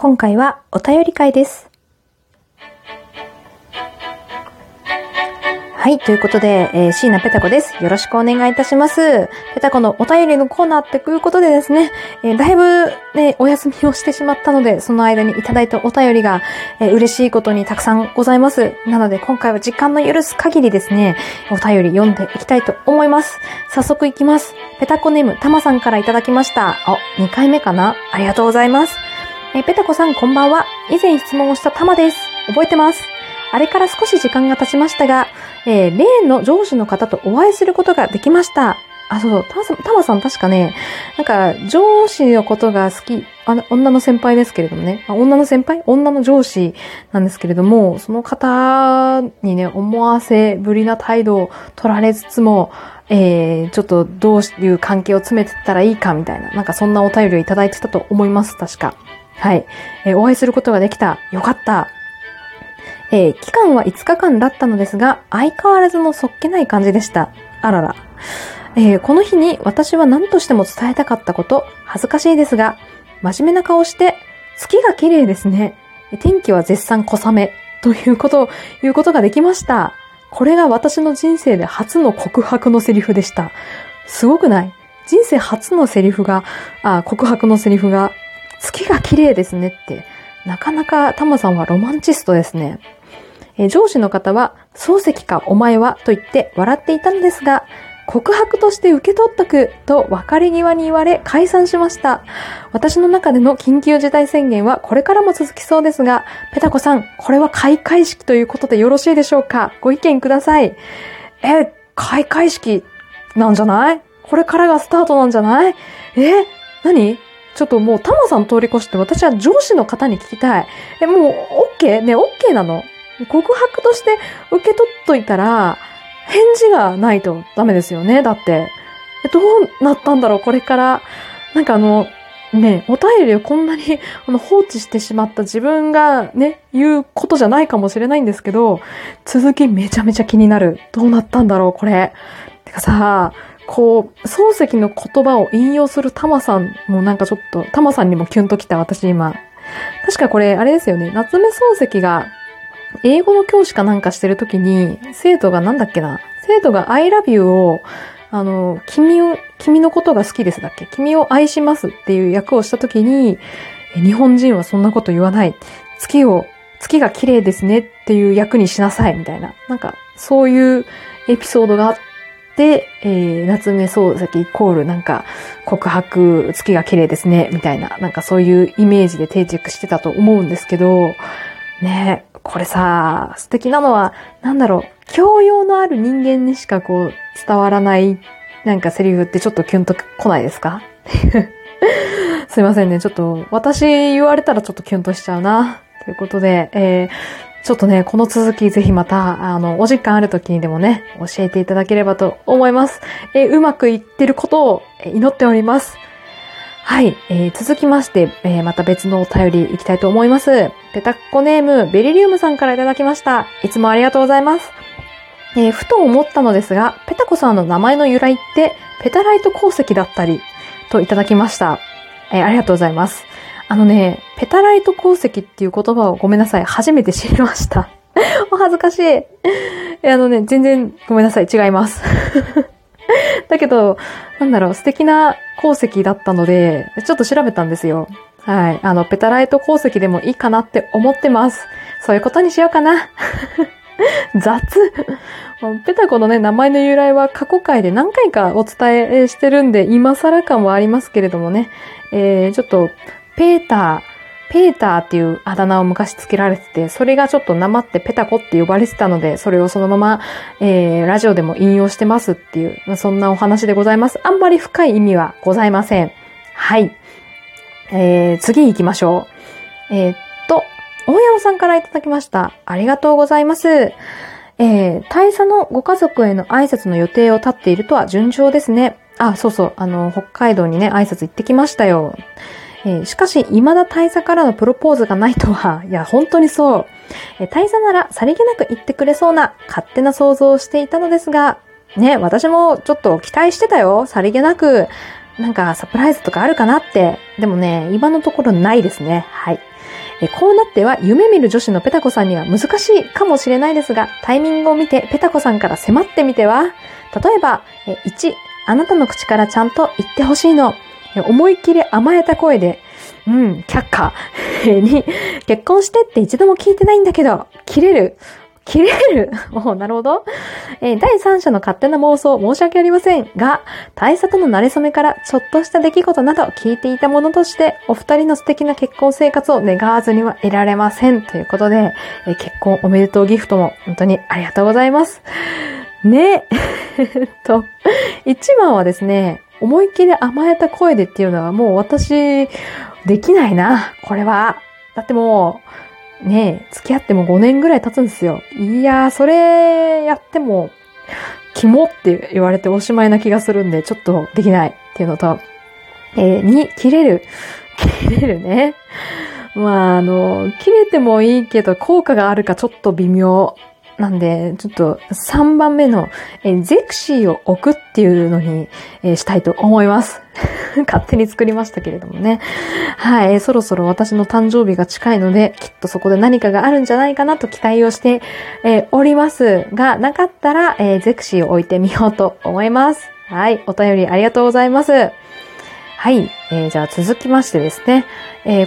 今回はお便り会です。はい、ということで、椎名ペタ子です。よろしくお願いいたします。ペタ子のお便りのコーナーっていうことでですね、だいぶね、お休みをしてしまったので、その間にいただいたお便りが、嬉しいことにたくさんございます。なので今回は時間の許す限りですね、お便り読んでいきたいと思います。早速いきます。ペタ子ネームたまさんからいただきました。お、2回目かな？ありがとうございます。ペタ子さんこんばんは。以前質問をしたたまです。覚えてます。あれから少し時間が経ちましたが、例の上司の方とお会いすることができました。そう、たまさん確かね、なんか上司のことが好き、女の先輩ですけれどもね、女の上司なんですけれども、その方にね、思わせぶりな態度を取られつつも、ちょっとどういう関係を詰めてったらいいかみたいな、なんかそんなお便りをいただいてたと思います、確か。はい。お会いすることができた。よかった。期間は5日間だったのですが、相変わらずのそっけない感じでした。あらら。この日に私は何としても伝えたかったこと、恥ずかしいですが、真面目な顔して、月が綺麗ですね。天気は絶賛小雨、ということを言うことができました。これが私の人生で初の告白のセリフでした。すごくない？人生初のセリフが、告白のセリフが、月が綺麗ですねって、なかなかタマさんはロマンチストですね。上司の方は漱石かお前はと言って笑っていたのですが、告白として受け取っとくと別れ際に言われ解散しました。私の中での緊急事態宣言はこれからも続きそうですが、ペタ子さんこれは開会式ということでよろしいでしょうか？ご意見ください。開会式なんじゃない？これからがスタートなんじゃない？何？ちょっともうタマさん通り越して私は上司の方に聞きたい。もう OK？ ね、 OK なの？告白として受け取っといたら、返事がないとダメですよね。だって。どうなったんだろう、これから。なんかね、お便りをこんなに放置してしまった自分がね、言うことじゃないかもしれないんですけど、続きめちゃめちゃ気になる。どうなったんだろう、これ。てかさ、こう、漱石の言葉を引用するタマさんもなんかちょっと、タマさんにもキュンときた、私今。確かこれ、あれですよね、夏目漱石が、英語の教師かなんかしてるときに、生徒が I love you を、君のことが好きですだっけ？君を愛しますっていう役をしたときに、日本人はそんなこと言わない。月が綺麗ですねっていう役にしなさいみたいな。なんか、そういうエピソードがあって、夏目漱石イコールなんか、告白、月が綺麗ですねみたいな。なんかそういうイメージで定着してたと思うんですけど、ねえ。これさ、素敵なのは、なんだろう、教養のある人間にしかこう、伝わらない、なんかセリフってちょっとキュンと来ないですか？すいませんね、ちょっと、私言われたらちょっとキュンとしちゃうな。ということで、ちょっとね、この続きぜひまた、お時間ある時にでもね、教えていただければと思います。うまくいってることを祈っております。はい、続きまして、また別のお便りいきたいと思います。ペタッコネームベリリウムさんからいただきました。いつもありがとうございます。ふと思ったのですが、ペタコさんの名前の由来ってペタライト鉱石だったりといただきました。ありがとうございます。ペタライト鉱石っていう言葉をごめんなさい、初めて知りました。お恥ずかしい。全然ごめんなさい、違います。だけど、なんだろう、素敵な鉱石だったので、ちょっと調べたんですよ。はい。ペタライト鉱石でもいいかなって思ってます。そういうことにしようかな。雑。ペタコのね、名前の由来は過去回で何回かお伝えしてるんで、今更感はありますけれどもね。ちょっと、ペーターっていうあだ名を昔つけられてて、それがちょっとなまってペタコって呼ばれてたので、それをそのまま、ラジオでも引用してますっていう、そんなお話でございます。あんまり深い意味はございません。はい。次行きましょう。大山さんからいただきました。ありがとうございます。大佐のご家族への挨拶の予定を立っているとは順調ですね。そうそう。北海道にね、挨拶行ってきましたよ。しかし、未だ大佐からのプロポーズがないとは、いや、本当にそう。大佐ならさりげなく言ってくれそうな勝手な想像をしていたのですが、ね、私もちょっと期待してたよ。さりげなく、なんかサプライズとかあるかなって。でもね、今のところないですね。はい。こうなっては夢見る女子のペタコさんには難しいかもしれないですが、タイミングを見てペタコさんから迫ってみては。例えば、1、あなたの口からちゃんと言ってほしいの。思いっきり甘えた声で、却下。2、結婚してって一度も聞いてないんだけど、切れるお、なるほど。第三者の勝手な妄想申し訳ありませんが、大佐との馴れ初めからちょっとした出来事など聞いていたものとして、お二人の素敵な結婚生活を願わずには得られませんということで、結婚おめでとうギフトも本当にありがとうございます。ね、一番はですね、思いっきり甘えた声でっていうのはもう私、できないな、これは。だってもう、ねえ、付き合っても5年ぐらい経つんですよ。いやー、それやっても、キモって言われておしまいな気がするんで、ちょっとできないっていうのと、2、切れるね。まあ、切れてもいいけど、効果があるかちょっと微妙。なんで、ちょっと3番目の、ゼクシーを置くっていうのに、したいと思います。勝手に作りましたけれどもね。はい、そろそろ私の誕生日が近いので、きっとそこで何かがあるんじゃないかなと期待をして、おりますが、なかったら、ゼクシーを置いてみようと思います。はい、お便りありがとうございます。はい、じゃあ続きましてですね、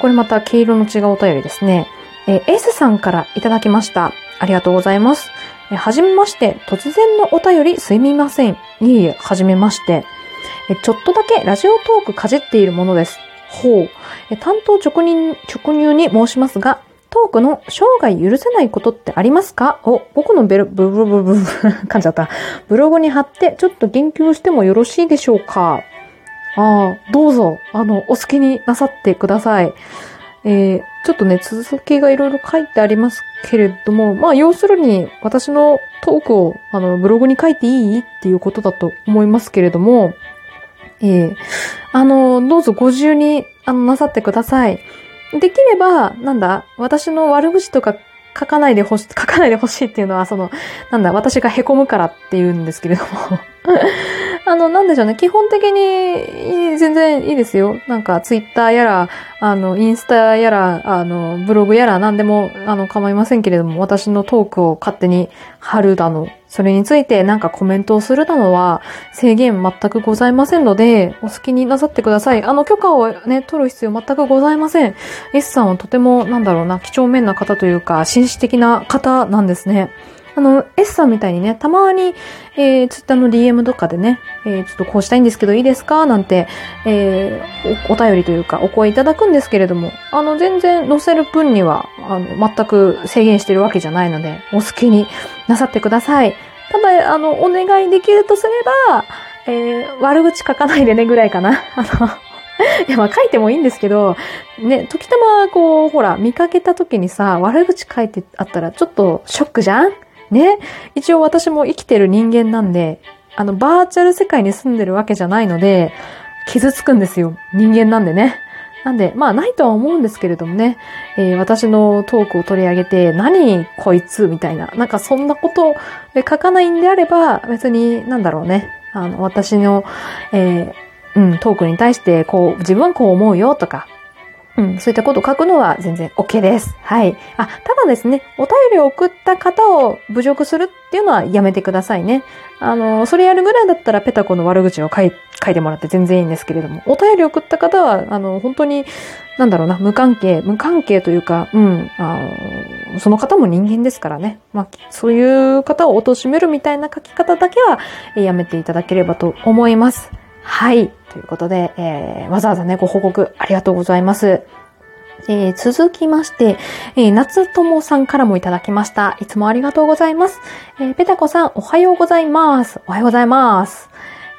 これまた毛色の違うお便りですね。S さんからいただきました。ありがとうございます。はじめまして。突然のお便りすみません。いえいえ、はじめまして。ちょっとだけラジオトークかじっているものです。ほう。担当直入に申しますが、トークの生涯許せないことってありますかを僕の噛んじゃった。ブログに貼ってちょっと言及してもよろしいでしょうか。ああ、どうぞ、お好きになさってください。ちょっとね、続きがいろいろ書いてありますけれども、まあ、要するに、私のトークを、ブログに書いていいっていうことだと思いますけれども、どうぞご自由に、なさってください。できれば、私の悪口とか書かないでほしいっていうのは、私が凹むからっていうんですけれども。基本的に、全然いいですよ。ツイッターやら、インスタやら、ブログやら、何でも、構いませんけれども、私のトークを勝手に貼るだの、それについてコメントをするだのは、制限全くございませんので、お好きになさってください。許可をね、取る必要全くございません。S さんはとても、几帳面な方というか、紳士的な方なんですね。S さんみたいにね、たまに、ツイッターの DM とかでね、ちょっとこうしたいんですけどいいですかなんて、お便りというかお声いただくんですけれども、全然載せる分には、全く制限してるわけじゃないので、お好きになさってください。ただ、お願いできるとすれば、悪口書かないでねぐらいかな。いや、まあ書いてもいいんですけど、ね、時たま、見かけた時にさ、悪口書いてあったらちょっとショックじゃんね。一応私も生きてる人間なんで、バーチャル世界に住んでるわけじゃないので、傷つくんですよ。人間なんでね。なんで、まあないとは思うんですけれどもね、私のトークを取り上げて、何こいつみたいな、そんなことで書かないんであれば、別に私の、トークに対して、自分はこう思うよとか、そういったことを書くのは全然 OK です。はい。ただですね、お便りを送った方を侮辱するっていうのはやめてくださいね。それやるぐらいだったらペタコの悪口を書いてもらって全然いいんですけれども、お便りを送った方は、本当に、無関係というか、その方も人間ですからね。まあ、そういう方を貶めるみたいな書き方だけはやめていただければと思います。はい。ということで、わざわざね、ご報告ありがとうございます。続きまして、夏友さんからもいただきました。いつもありがとうございます。ペタコさん、おはようございます。おはようございます。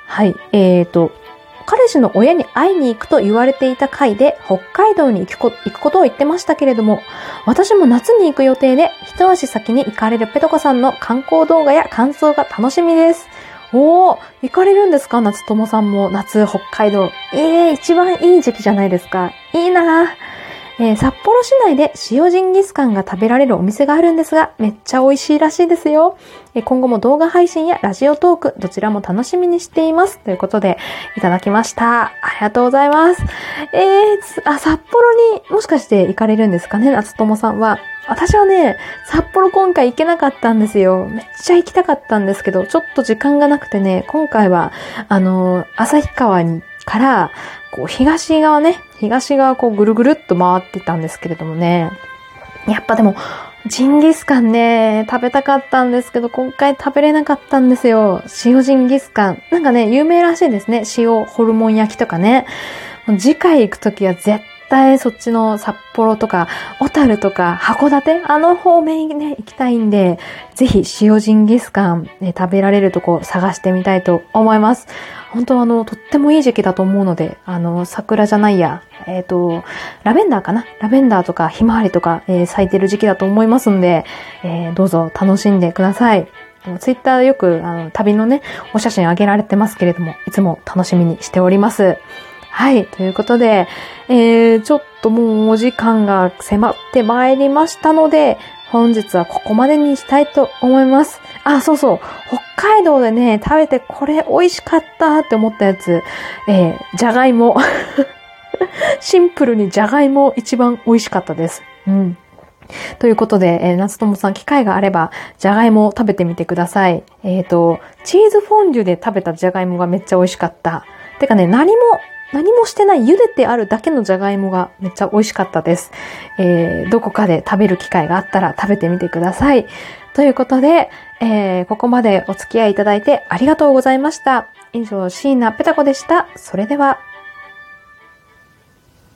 はい、彼氏の親に会いに行くと言われていた回で、北海道に行くことを言ってましたけれども、私も夏に行く予定で、一足先に行かれるペタコさんの観光動画や感想が楽しみです。おー、行かれるんですか？夏友さんも。夏、北海道。一番いい時期じゃないですか。いいなぁ。札幌市内で塩ジンギスカンが食べられるお店があるんですが、めっちゃ美味しいらしいですよ。今後も動画配信やラジオトークどちらも楽しみにしていますということでいただきました。ありがとうございます。札幌にもしかして行かれるんですかね、夏友さんは。私はね、札幌今回行けなかったんですよ。めっちゃ行きたかったんですけど、ちょっと時間がなくてね、今回は旭川にからこう東側こうぐるぐるっと回ってたんですけれどもね、やっぱでもジンギスカンね食べたかったんですけど、今回食べれなかったんですよ。塩ジンギスカンなんかね有名らしいですね。塩ホルモン焼きとかね。次回行くときは絶対そっちの札幌とか小樽とか函館あの方面にね行きたいんで、ぜひ塩ジンギスカン、ね、食べられるとこ探してみたいと思います。本当とってもいい時期だと思うので、桜じゃないや、ラベンダーかな、ラベンダーとかひまわりとか、咲いてる時期だと思いますんで、どうぞ楽しんでください。ツイッターでよく旅のねお写真あげられてますけれども、いつも楽しみにしております。はい。ということで、ちょっともうお時間が迫ってまいりましたので、本日はここまでにしたいと思います。あ、そうそう。北海道でね、食べてこれ美味しかったって思ったやつ、じゃがいも。シンプルにじゃがいも一番美味しかったです。うん。ということで、夏友さん機会があればじゃがいもを食べてみてください。チーズフォンデュで食べたじゃがいもがめっちゃ美味しかった。てかね、何もしてない茹でてあるだけのじゃがいもがめっちゃ美味しかったです。どこかで食べる機会があったら食べてみてください。ということで、ここまでお付き合いいただいてありがとうございました。以上、椎名ペタ子でした。それでは。